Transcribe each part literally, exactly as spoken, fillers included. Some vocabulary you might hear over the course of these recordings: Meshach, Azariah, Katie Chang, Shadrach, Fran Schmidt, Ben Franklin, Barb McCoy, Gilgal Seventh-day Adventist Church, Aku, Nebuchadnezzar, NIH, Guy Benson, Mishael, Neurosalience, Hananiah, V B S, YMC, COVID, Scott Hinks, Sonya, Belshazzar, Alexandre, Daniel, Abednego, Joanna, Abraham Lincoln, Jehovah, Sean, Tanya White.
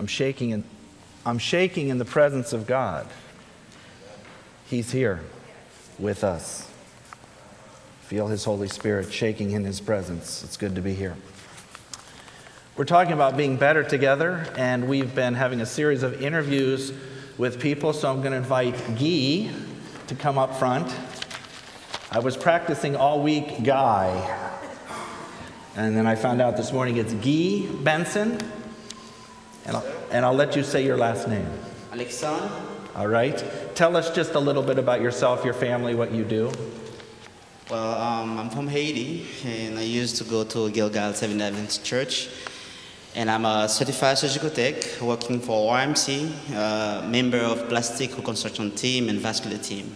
I'm shaking in, I'm shaking in the presence of God. He's here with us. Feel His Holy Spirit shaking in His presence. It's good to be here. We're talking about being better together, and we've been having a series of interviews with people, so I'm going to invite Guy to come up front. I was practicing all week, Guy, and then I found out this morning it's Guy Benson, and I'll, and I'll let you say your last name. Alexandre. All right. Tell us just a little bit about yourself, your family, what you do. Well, um, I'm from Haiti, and I used to go to Gilgal Seventh-day Adventist Church, and I'm a certified surgical tech working for Y M C, uh, member of plastic reconstruction team and vascular team.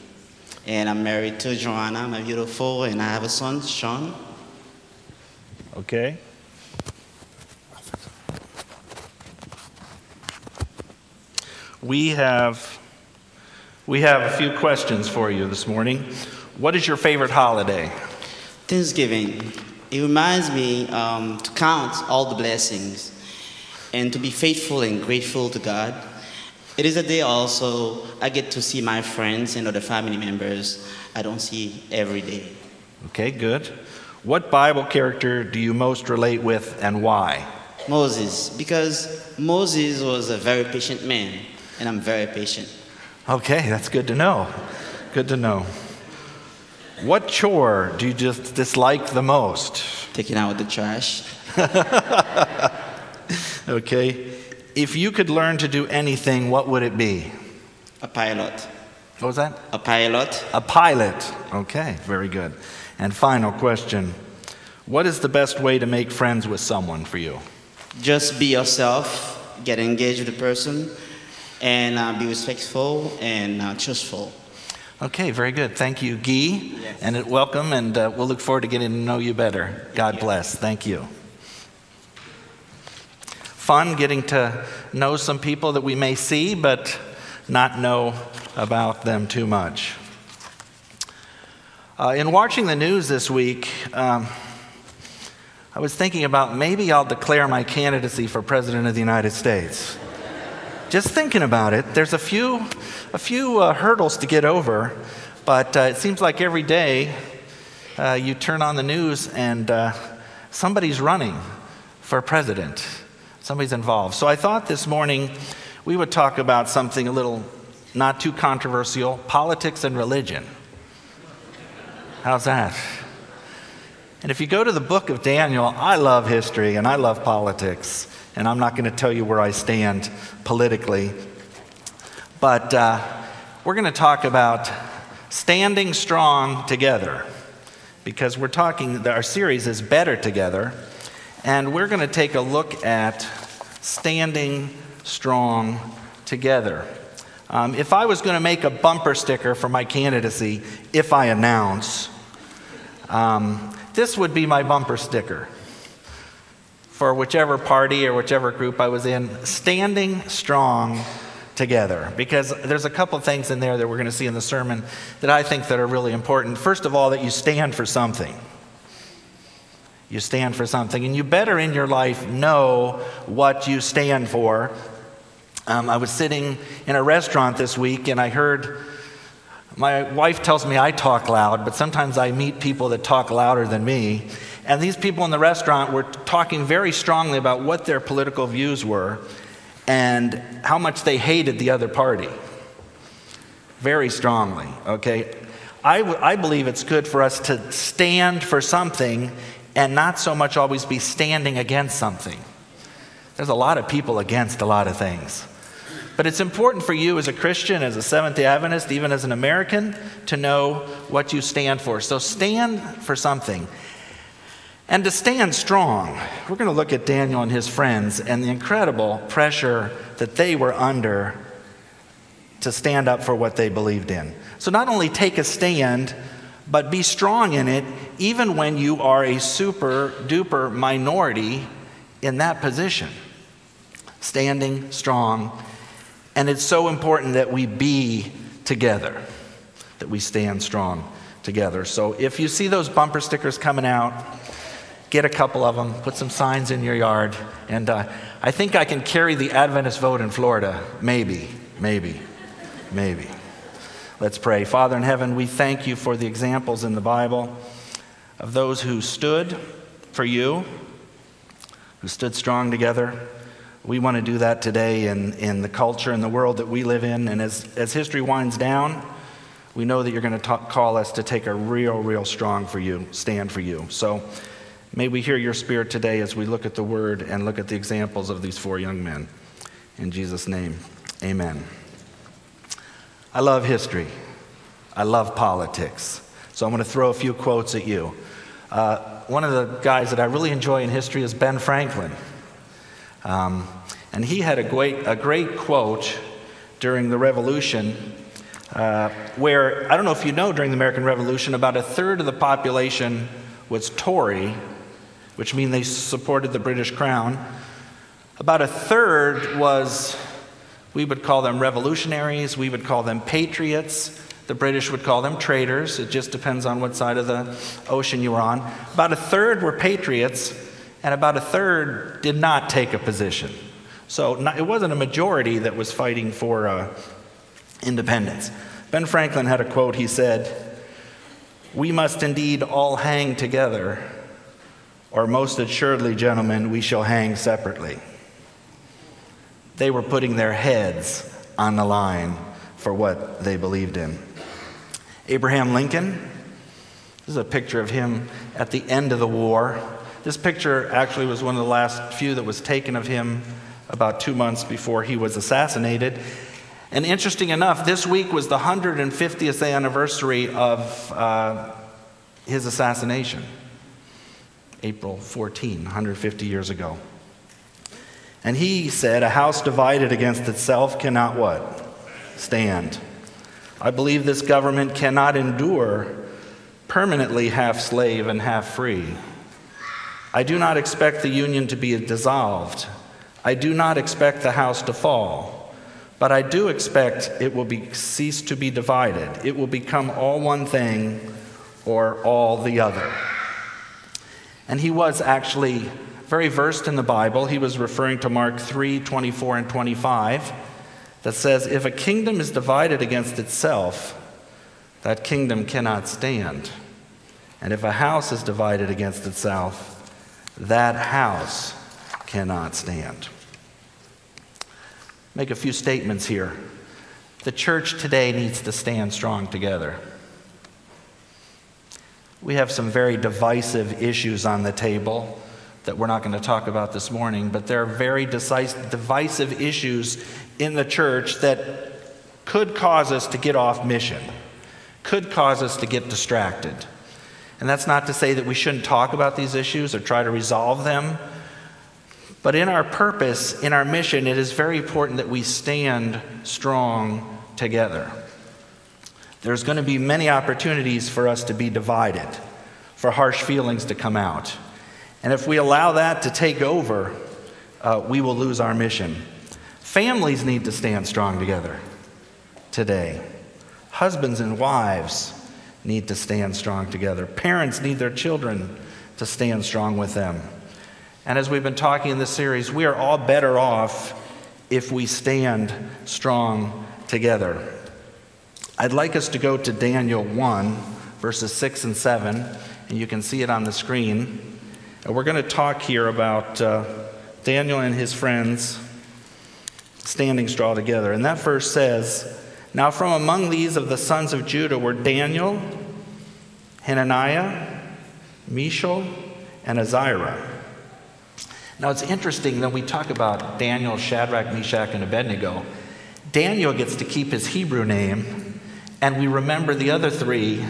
And I'm married to Joanna, my beautiful, and I have a son, Sean. Okay. We have, we have a few questions for you this morning. What is your favorite holiday? Thanksgiving. It reminds me um, to count all the blessings and to be faithful and grateful to God. It is a day also I get to see my friends and other family members I don't see every day. Okay, good. What Bible character do you most relate with and why? Moses, because Moses was a very patient man, and I'm very patient. Okay, that's good to know. Good to know. What chore do you just dislike the most? Taking out the trash. Okay. If you could learn to do anything, what would it be? A pilot. What was that? A pilot. A pilot. Okay, very good. And final question. What is the best way to make friends with someone for you? Just be yourself, get engaged with the person, and uh, be respectful and uh, trustful. Okay, very good. Thank you, Guy, yes. and welcome, and uh, we'll look forward to getting to know you better. God bless. Thank you. Fun getting to know some people that we may see but not know about them too much. Uh, in watching the news this week, um, I was thinking about maybe I'll declare my candidacy for President of the United States. Just thinking about it, there's a few, a few uh, hurdles to get over, but uh, it seems like every day uh, you turn on the news and uh, somebody's running for president. Somebody's involved. So I thought this morning we would talk about something a little not too controversial, politics and religion. How's that? And if you go to the book of Daniel, I love history and I love politics. And I'm not going to tell you where I stand politically. But uh, we're going to talk about standing strong together, because we're talking, our series is Better Together. And we're going to take a look at standing strong together. Um, if I was going to make a bumper sticker for my candidacy, if I announce, um, this would be my bumper sticker for whichever party or whichever group I was in, standing strong together. Because there's a couple things in there that we're going to see in the sermon that I think that are really important. First of all, that you stand for something. You stand for something, and you better in your life know what you stand for. Um, I was sitting in a restaurant this week, and I heard, my wife tells me I talk loud, but sometimes I meet people that talk louder than me. And these people in the restaurant were talking very strongly about what their political views were and how much they hated the other party. Very strongly, okay? I, w- I believe it's good for us to stand for something and not so much always be standing against something. There's a lot of people against a lot of things. But it's important for you as a Christian, as a Seventh-day Adventist, even as an American, to know what you stand for. So stand for something. And to stand strong, we're going to look at Daniel and his friends and the incredible pressure that they were under to stand up for what they believed in. So not only take a stand, but be strong in it, even when you are a super-duper minority in that position. Standing strong. And it's so important that we be together, that we stand strong together. So if you see those bumper stickers coming out, get a couple of them, put some signs in your yard, and uh, I think I can carry the Adventist vote in Florida. Maybe, maybe, maybe. Let's pray. Father in heaven, we thank you for the examples in the Bible of those who stood for you, who stood strong together. We want to do that today in, in the culture and the world that we live in. And as, as history winds down, we know that you're going to talk, call us to take a real, real strong for you, stand for you. So may we hear your spirit today as we look at the word and look at the examples of these four young men. In Jesus' name, amen. I love history. I love politics. So I'm going to throw a few quotes at you. Uh, one of the guys that I really enjoy in history is Ben Franklin. Um, and he had a great, a great quote during the Revolution uh, where, I don't know if you know, during the American Revolution, about a third of the population was Tory, which means they supported the British crown. About a third was, we would call them revolutionaries, we would call them patriots. The British would call them traitors. It just depends on what side of the ocean you were on. About a third were patriots, and about a third did not take a position. So not, it wasn't a majority that was fighting for uh, independence. Ben Franklin had a quote. He said, "We must indeed all hang together, or most assuredly, gentlemen, we shall hang separately." They were putting their heads on the line for what they believed in. Abraham Lincoln, this is a picture of him at the end of the war. This picture actually was one of the last few that was taken of him about two months before he was assassinated. And interesting enough, this week was the one hundred fiftieth anniversary of uh, his assassination. April fourteenth, one hundred fifty years ago. And he said, "A house divided against itself cannot what? Stand." I believe this government cannot endure permanently half slave and half free. I do not expect the Union to be dissolved. I do not expect the house to fall, but I do expect it will be, cease to be divided. It will become all one thing or all the other. And he was actually very versed in the Bible. He was referring to Mark three, twenty-four and twenty-five that says, "If a kingdom is divided against itself, that kingdom cannot stand. And if a house is divided against itself, that house cannot stand." Make a few statements here. The church today needs to stand strong together. We have some very divisive issues on the table that we're not going to talk about this morning, but there are very decisive, divisive issues in the church that could cause us to get off mission, could cause us to get distracted. And that's not to say that we shouldn't talk about these issues or try to resolve them. But in our purpose, in our mission, it is very important that we stand strong together. There's going to be many opportunities for us to be divided, for harsh feelings to come out. And if we allow that to take over, uh, we will lose our mission. Families need to stand strong together today. Husbands and wives need to stand strong together. Parents need their children to stand strong with them. And as we've been talking in this series, we are all better off if we stand strong together. I'd like us to go to Daniel one, verses six and seven, and you can see it on the screen. And we're going to talk here about uh, Daniel and his friends standing strong together. And that verse says, "Now from among these of the sons of Judah were Daniel, Hananiah, Mishael, and Azariah." Now it's interesting that we talk about Daniel, Shadrach, Meshach, and Abednego. Daniel gets to keep his Hebrew name, and we remember the other three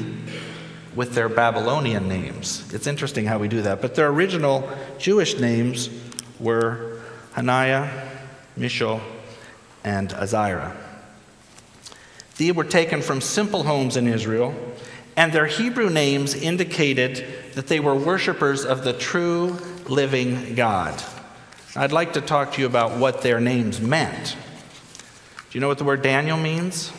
with their Babylonian names. It's interesting how we do that. But their original Jewish names were Hananiah, Mishael, and Azariah. They were taken from simple homes in Israel, and their Hebrew names indicated that they were worshipers of the true living God. I'd like to talk to you about what their names meant. Do you know what the word Daniel means?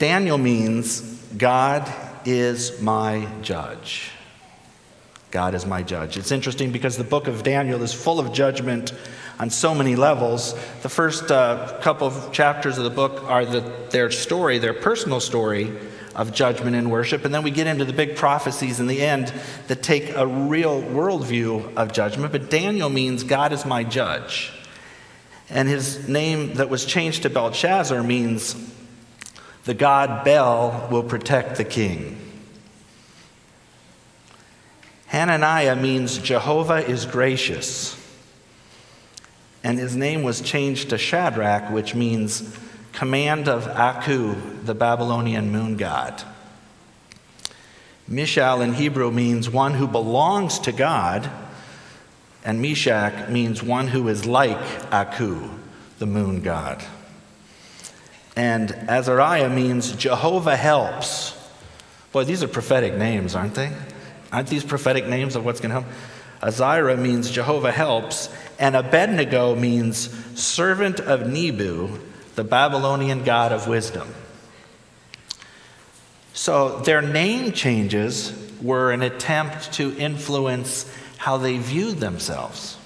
Daniel means, "God is my judge." God is my judge. It's interesting because the book of Daniel is full of judgment on so many levels. The first uh, couple of chapters of the book are the, their story, their personal story of judgment and worship. And then we get into the big prophecies in the end that take a real worldview of judgment. But Daniel means God is my judge. And his name that was changed to Belshazzar means the god Bel will protect the king. Hananiah means Jehovah is gracious. And his name was changed to Shadrach, which means command of Aku, the Babylonian moon god. Mishael in Hebrew means one who belongs to God, and Meshach means one who is like Aku, the moon god. And Azariah means Jehovah helps. Boy, these are prophetic names, aren't they? Aren't these prophetic names of what's going to help? Azariah means Jehovah helps, and Abednego means servant of Nebu, the Babylonian god of wisdom. So their name changes were an attempt to influence how they viewed themselves.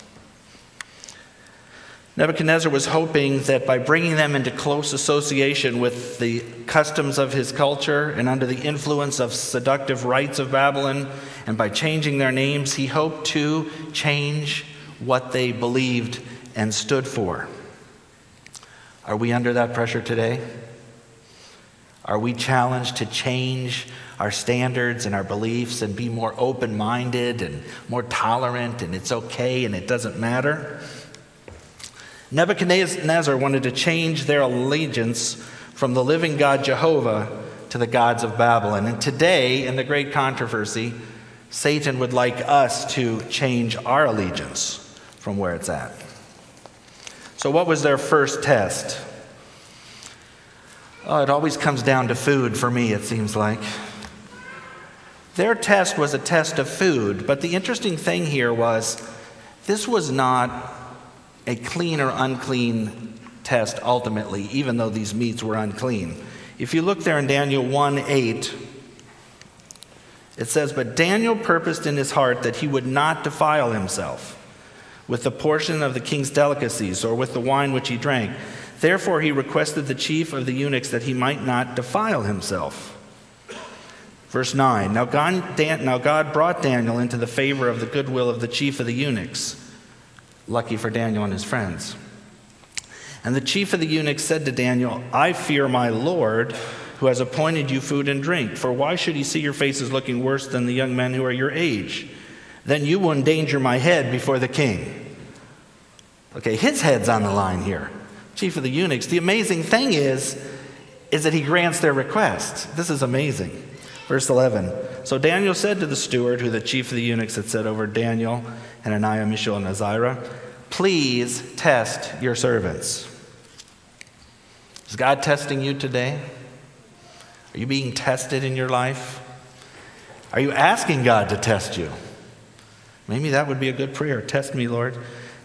Nebuchadnezzar was hoping that by bringing them into close association with the customs of his culture and under the influence of seductive rites of Babylon, and by changing their names, he hoped to change what they believed and stood for. Are we under that pressure today? Are we challenged to change our standards and our beliefs and be more open-minded and more tolerant, and it's okay and it doesn't matter? Nebuchadnezzar wanted to change their allegiance from the living God Jehovah to the gods of Babylon. And today, in the great controversy, Satan would like us to change our allegiance from where it's at. So what was their first test? Oh, it always comes down to food for me, it seems like. Their test was a test of food, but the interesting thing here was this was not a clean or unclean test ultimately, even though these meats were unclean. If you look there in Daniel one eight, it says, "But Daniel purposed in his heart that he would not defile himself with the portion of the king's delicacies or with the wine which he drank. Therefore he requested the chief of the eunuchs that he might not defile himself." Verse nine, now God, Dan, now God brought Daniel into the favor of the goodwill of the chief of the eunuchs. Lucky for Daniel and his friends. And the chief of the eunuchs said to Daniel, "I fear my Lord, who has appointed you food and drink. For why should he see your faces looking worse than the young men who are your age? Then you will endanger my head before the king." Okay, his head's on the line here. Chief of the eunuchs. The amazing thing is, is that he grants their request. This is amazing. Verse eleven, so Daniel said to the steward, who the chief of the eunuchs had set over Daniel, Hananiah, Mishael, and Azariah, "Please test your servants." Is God testing you today? Are you being tested in your life? Are you asking God to test you? Maybe that would be a good prayer. Test me, Lord.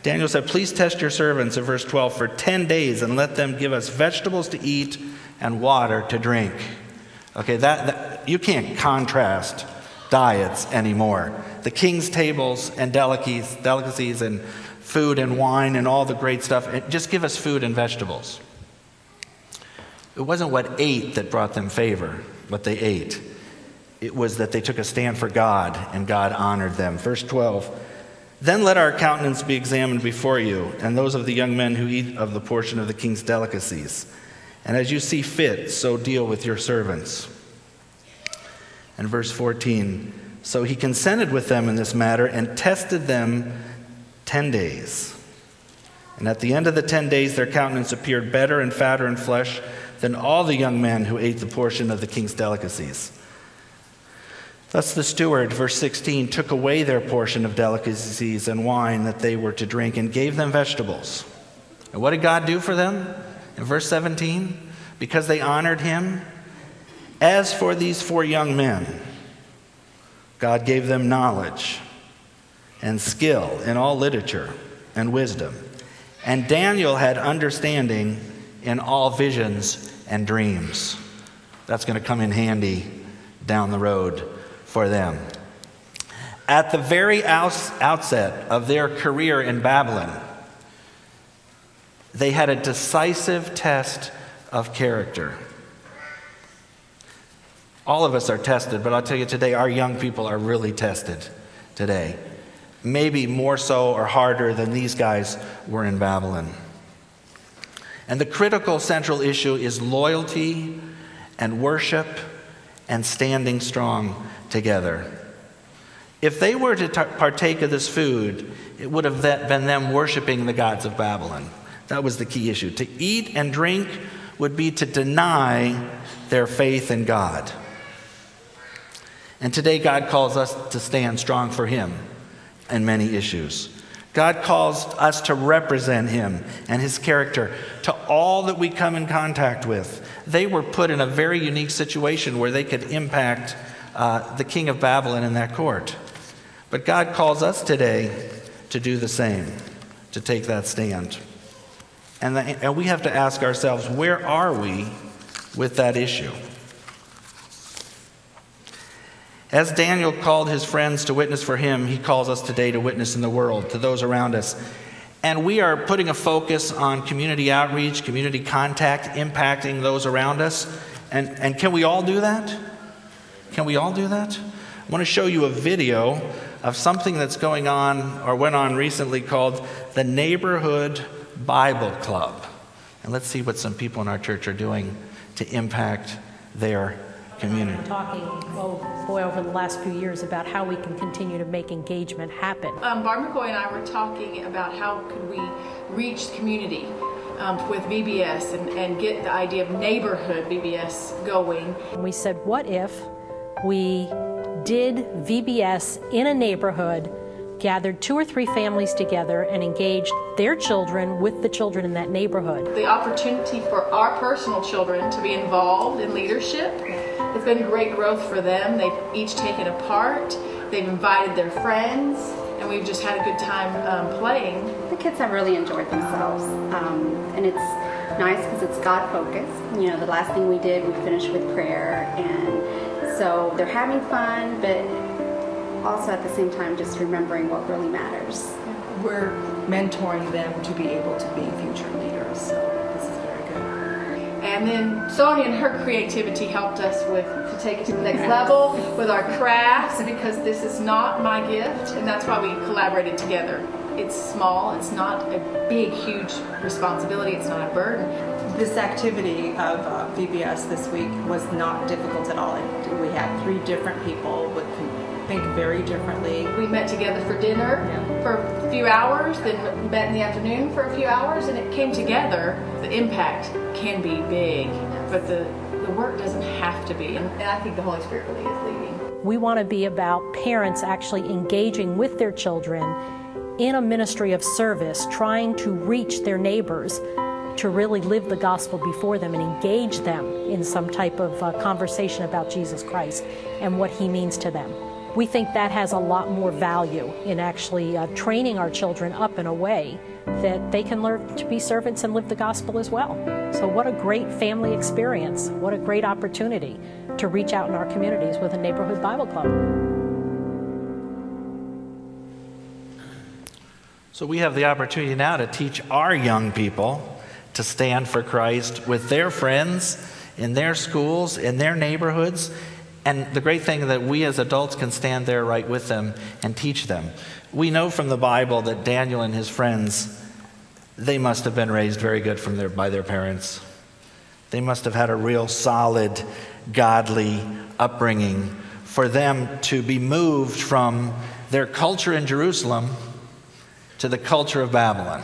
Daniel said, "Please test your servants," in verse twelve, "for ten days, and let them give us vegetables to eat and water to drink." Okay, that, that you can't contrast diets anymore. The king's tables and delicacies, delicacies and food and wine and all the great stuff. It, just give us food and vegetables. It wasn't what ate that brought them favor, what they ate. It was that they took a stand for God and God honored them. Verse twelve, "Then let our countenance be examined before you and those of the young men who eat of the portion of the king's delicacies. And as you see fit, so deal with your servants." And verse fourteen, so he consented with them in this matter and tested them ten days. And at the end of the ten days, their countenance appeared better and fatter in flesh than all the young men who ate the portion of the king's delicacies. Thus the steward, verse sixteen, took away their portion of delicacies and wine that they were to drink and gave them vegetables. And what did God do for them? In verse seventeen, because they honored him, as for these four young men, God gave them knowledge and skill in all literature and wisdom. And Daniel had understanding in all visions and dreams. That's going to come in handy down the road for them. At the very outs- outset of their career in Babylon, they had a decisive test of character. All of us are tested, but I'll tell you today, our young people are really tested today. Maybe more so or harder than these guys were in Babylon. And the critical central issue is loyalty and worship and standing strong together. If they were to t- partake of this food, it would have been them worshiping the gods of Babylon. That was the key issue. To eat and drink would be to deny their faith in God. And today God calls us to stand strong for Him in many issues. God calls us to represent Him and His character to all that we come in contact with. They were put in a very unique situation where they could impact uh, the king of Babylon in that court. But God calls us today to do the same, to take that stand. And, the, and we have to ask ourselves, where are we with that issue? As Daniel called his friends to witness for him, he calls us today to witness in the world, to those around us. And we are putting a focus on community outreach, community contact, impacting those around us. And, and can we all do that? Can we all do that? I want to show you a video of something that's going on or went on recently called the Neighborhood Bible Club. And let's see what some people in our church are doing to impact their community. We're talking, oh boy, over the last few years about how we can continue to make engagement happen. Um, Barb McCoy and I were talking about how could we reach the community um, with V B S and, and get the idea of neighborhood V B S going. We said, what if we did V B S in a neighborhood, gathered two or three families together and engaged their children with the children in that neighborhood. The opportunity for our personal children to be involved in leadership, it's been great growth for them. They've each taken a part, they've invited their friends, and we've just had a good time um, playing. The kids have really enjoyed themselves, um, and it's nice because it's God-focused. You know, the last thing we did, we finished with prayer, and so they're having fun, but also at the same time just remembering what really matters. We're mentoring them to be able to be future leaders, so this is very good. And then Sonya and her creativity helped us with to take it to the next level with our crafts, because this is not my gift, and that's why we collaborated together. It's small, it's not a big, huge responsibility, it's not a burden. This activity of uh, V B S this week was not difficult at all. We had three different people with think very differently. We met together for dinner yeah. for a few hours, then met in the afternoon for a few hours, and it came together. The impact can be big, but the, the work doesn't have to be, and, and I think the Holy Spirit really is leading. We want to be about parents actually engaging with their children in a ministry of service, trying to reach their neighbors, to really live the gospel before them and engage them in some type of uh, conversation about Jesus Christ and what He means to them. We think that has a lot more value in actually uh, training our children up in a way that they can learn to be servants and live the gospel as well. So what a great family experience. What a great opportunity to reach out in our communities with a neighborhood Bible club. So we have the opportunity now to teach our young people to stand for Christ with their friends, in their schools, in their neighborhoods. And the great thing that we as adults can stand there right with them and teach them. We know from the Bible that Daniel and his friends, they must have been raised very good from their, by their parents. They must have had a real solid, godly upbringing for them to be moved from their culture in Jerusalem to the culture of Babylon.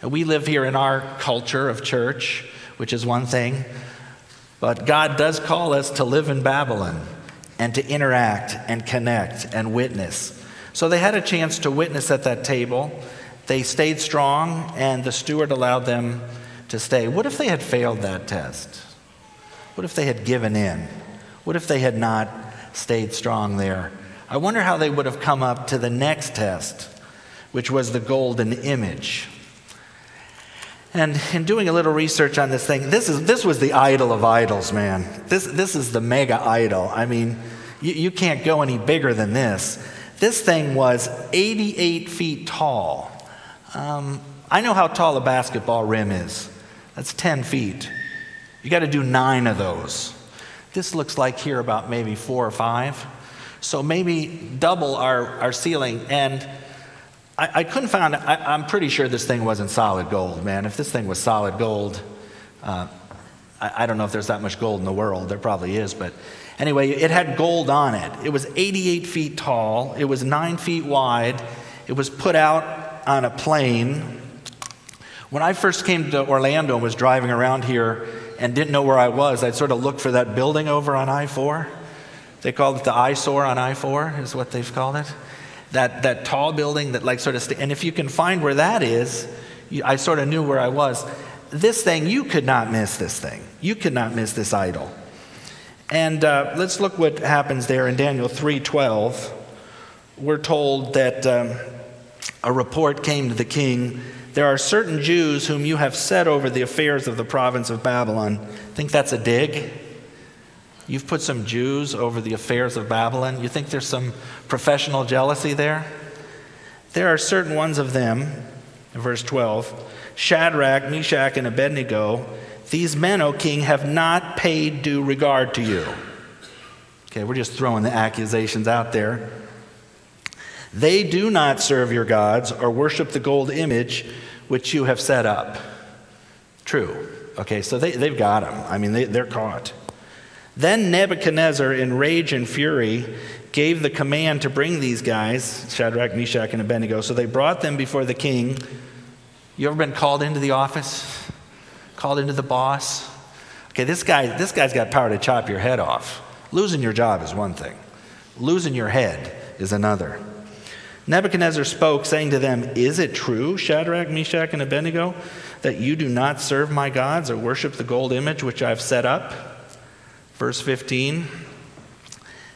And we live here in our culture of church, which is one thing, but God does call us to live in Babylon and to interact and connect and witness. So they had a chance to witness at that table. They stayed strong, and the steward allowed them to stay. What if they had failed that test? What if they had given in? What if they had not stayed strong there? I wonder how they would have come up to the next test, which was the golden image. And in doing a little research on this thing, this is this was the idol of idols, man. This this is the mega idol. I mean, You, you can't go any bigger than this. This thing was eighty-eight feet tall. Um, I know how tall a basketball rim is. That's ten feet. You got to do nine of those. This looks like here about maybe four or five. So maybe double our, our ceiling. And I, I couldn't find, I, I'm pretty sure this thing wasn't solid gold, man. If this thing was solid gold, uh, I, I don't know if there's that much gold in the world. There probably is, but anyway, it had gold on it. It was eighty-eight feet tall. It was nine feet wide. It was put out on a plane. When I first came to Orlando and was driving around here and didn't know where I was, I'd sort of look for that building over on I four. They called it the eyesore on I four, is what they've called it. That that tall building that like sort of, st- and if you can find where that is, you, I sort of knew where I was. This thing, you could not miss this thing. You could not miss this idol. And uh, let's look what happens there in Daniel three twelve. We're told that um, a report came to the king. There are certain Jews whom you have set over the affairs of the province of Babylon. Think that's a dig? You've put some Jews over the affairs of Babylon. You think there's some professional jealousy there? There are certain ones of them, in verse twelve, Shadrach, Meshach, and Abednego, these men, O king, have not paid due regard to you. Okay, we're just throwing the accusations out there. They do not serve your gods or worship the gold image which you have set up. True. Okay, so they, they've got them. I mean, they, they're caught. Then Nebuchadnezzar, in rage and fury, gave the command to bring these guys, Shadrach, Meshach, and Abednego. So they brought them before the king. You ever been called into the office? Called into the boss? Okay, this guy, this guy's got power to chop your head off. Losing your job is one thing. Losing your head is another. Nebuchadnezzar spoke, saying to them, is it true, Shadrach, Meshach, and Abednego, that you do not serve my gods or worship the gold image which I have set up? Verse fifteen,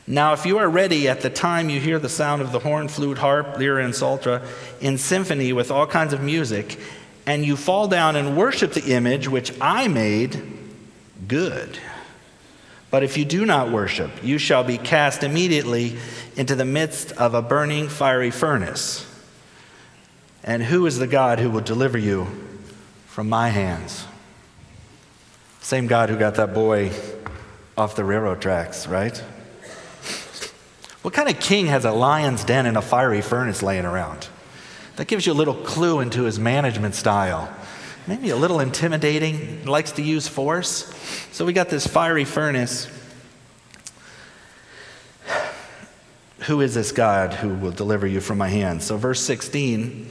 now if you are ready at the time you hear the sound of the horn, flute, harp, lyre, and psaltery in symphony with all kinds of music, and you fall down and worship the image which I made, good. But if you do not worship, you shall be cast immediately into the midst of a burning fiery furnace. And who is the God who will deliver you from my hands? Same God who got that boy off the railroad tracks, right? What kind of king has a lion's den and a fiery furnace laying around? That gives you a little clue into his management style. Maybe a little intimidating, likes to use force. So we got this fiery furnace. Who is this God who will deliver you from my hands? So verse sixteen,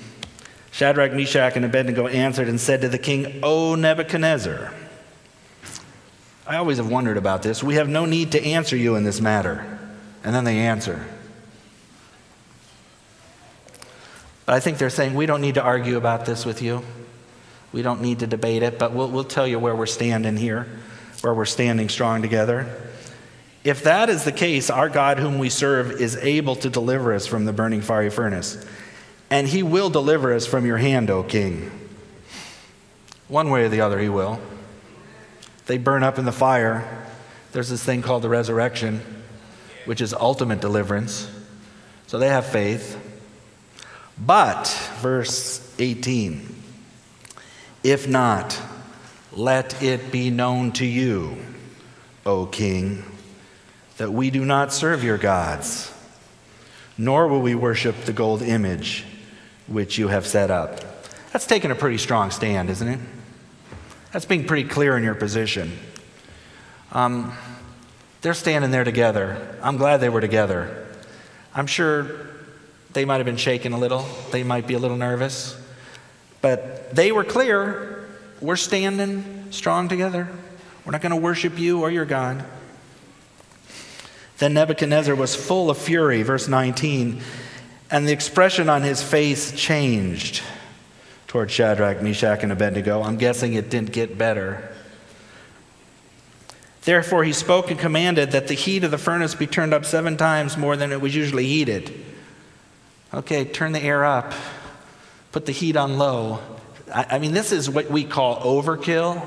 Shadrach, Meshach, and Abednego answered and said to the king, O Nebuchadnezzar, I always have wondered about this. We have no need to answer you in this matter. And then they answer. But I think they're saying, we don't need to argue about this with you. We don't need to debate it, but we'll, we'll tell you where we're standing here, where we're standing strong together. If that is the case, our God whom we serve is able to deliver us from the burning fiery furnace. And he will deliver us from your hand, O king. One way or the other, he will. They burn up in the fire. There's this thing called the resurrection, which is ultimate deliverance. So they have faith. But, verse eighteen, if not, let it be known to you, O king, that we do not serve your gods, nor will we worship the gold image which you have set up. That's taking a pretty strong stand, isn't it? That's being pretty clear in your position. Um, they're standing there together. I'm glad they were together. I'm sure they might have been shaking a little. They might be a little nervous. But they were clear. We're standing strong together. We're not going to worship you or your God. Then Nebuchadnezzar was full of fury, verse nineteen, and the expression on his face changed toward Shadrach, Meshach, and Abednego. I'm guessing it didn't get better. Therefore he spoke and commanded that the heat of the furnace be turned up seven times more than it was usually heated. Okay, turn the air up. Put the heat on low. I, I mean, this is what we call overkill.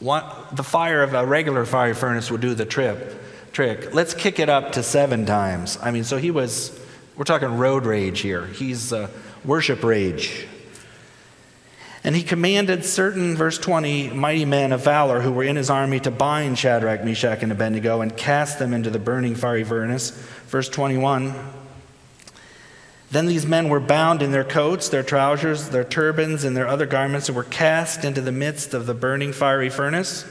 One, the fire of a regular fire furnace will do the trip. trick. Let's kick it up to seven times. I mean, so he was, we're talking road rage here. He's uh, worship rage. And he commanded certain, verse twenty, mighty men of valor who were in his army to bind Shadrach, Meshach, and Abednego and cast them into the burning fiery furnace. Verse twenty-one, then these men were bound in their coats, their trousers, their turbans, and their other garments, and were cast into the midst of the burning fiery furnace.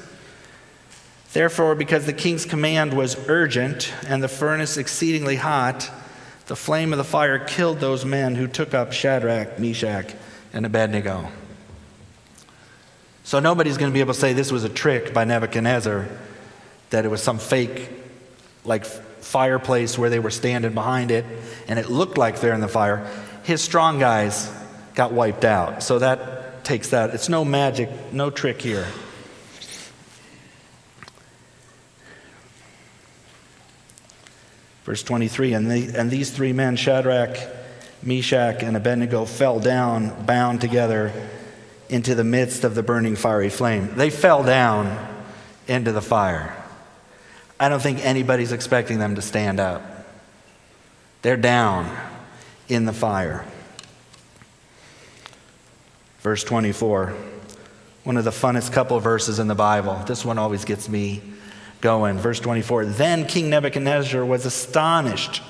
Therefore, because the king's command was urgent and the furnace exceedingly hot, the flame of the fire killed those men who took up Shadrach, Meshach, and Abednego. So nobody's going to be able to say this was a trick by Nebuchadnezzar, that it was some fake, like, fireplace where they were standing behind it and it looked like they're in the fire. His strong guys got wiped out. So that takes that. It's no magic, no trick here. Verse twenty-three, and, the, and these three men, Shadrach, Meshach, and Abednego, fell down, bound together into the midst of the burning fiery flame. They fell down into the fire. I don't think anybody's expecting them to stand up. They're down in the fire. Verse twenty-four, one of the funnest couple of verses in the Bible. This one always gets me going. Verse twenty-four, then King Nebuchadnezzar was astonished,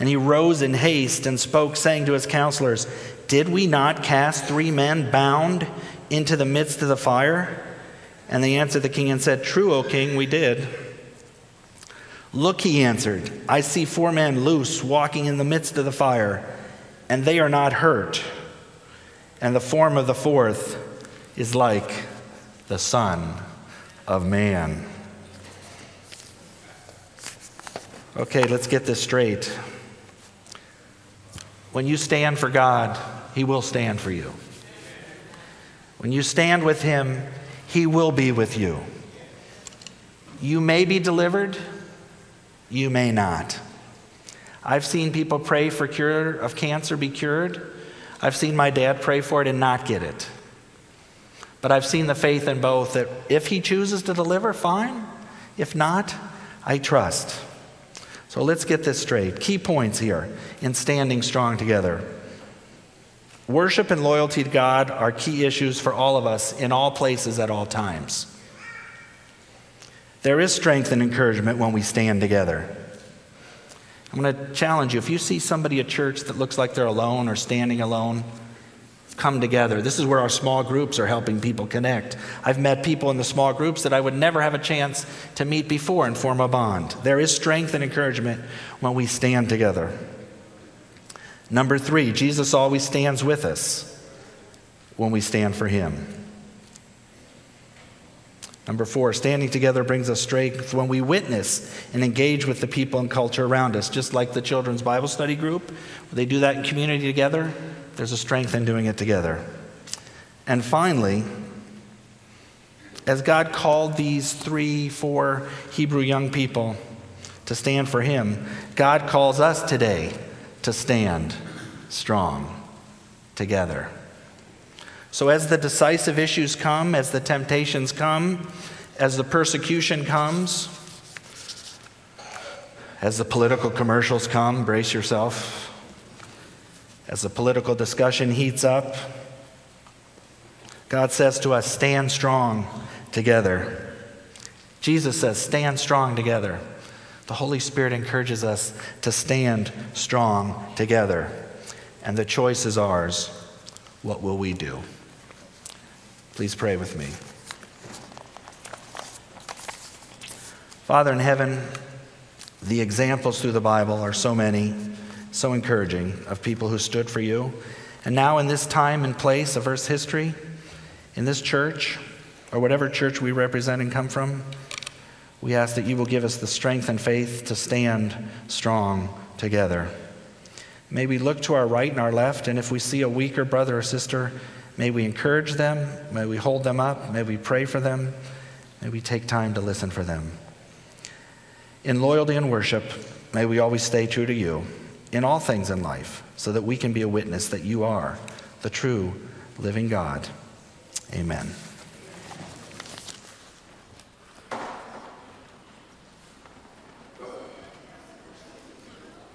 and he rose in haste and spoke, saying to his counselors, did we not cast three men bound into the midst of the fire? And they answered the king and said, true, O king, we did. Look, he answered, I see four men loose walking in the midst of the fire, and they are not hurt. And the form of the fourth is like the Son of Man. Okay, let's get this straight. When you stand for God, He will stand for you. When you stand with Him, He will be with you. You may be delivered. You may not. I've seen people pray for cure of cancer, be cured. I've seen my dad pray for it and not get it. But I've seen the faith in both, that if he chooses to deliver, fine. If not, I trust. So let's get this straight. Key points here in standing strong together. Worship and loyalty to God are key issues for all of us in all places at all times. There is strength and encouragement when we stand together. I'm going to challenge you. If you see somebody at church that looks like they're alone or standing alone, come together. This is where our small groups are helping people connect. I've met people in the small groups that I would never have a chance to meet before and form a bond. There is strength and encouragement when we stand together. Number three, Jesus always stands with us when we stand for Him. Number four, standing together brings us strength when we witness and engage with the people and culture around us, just like the children's Bible study group. They do that in community together. There's a strength in doing it together. And finally, as God called these three, four Hebrew young people to stand for Him, God calls us today to stand strong together. So as the decisive issues come, as the temptations come, as the persecution comes, as the political commercials come, brace yourself, as the political discussion heats up, God says to us, stand strong together. Jesus says, stand strong together. The Holy Spirit encourages us to stand strong together. And the choice is ours. What will we do? Please pray with me. Father in heaven, the examples through the Bible are so many, so encouraging, of people who stood for you. And now in this time and place of Earth's history, in this church, or whatever church we represent and come from, we ask that you will give us the strength and faith to stand strong together. May we look to our right and our left, and if we see a weaker brother or sister, may we encourage them, may we hold them up, may we pray for them, may we take time to listen for them. In loyalty and worship, may we always stay true to you in all things in life, so that we can be a witness that you are the true living God. Amen.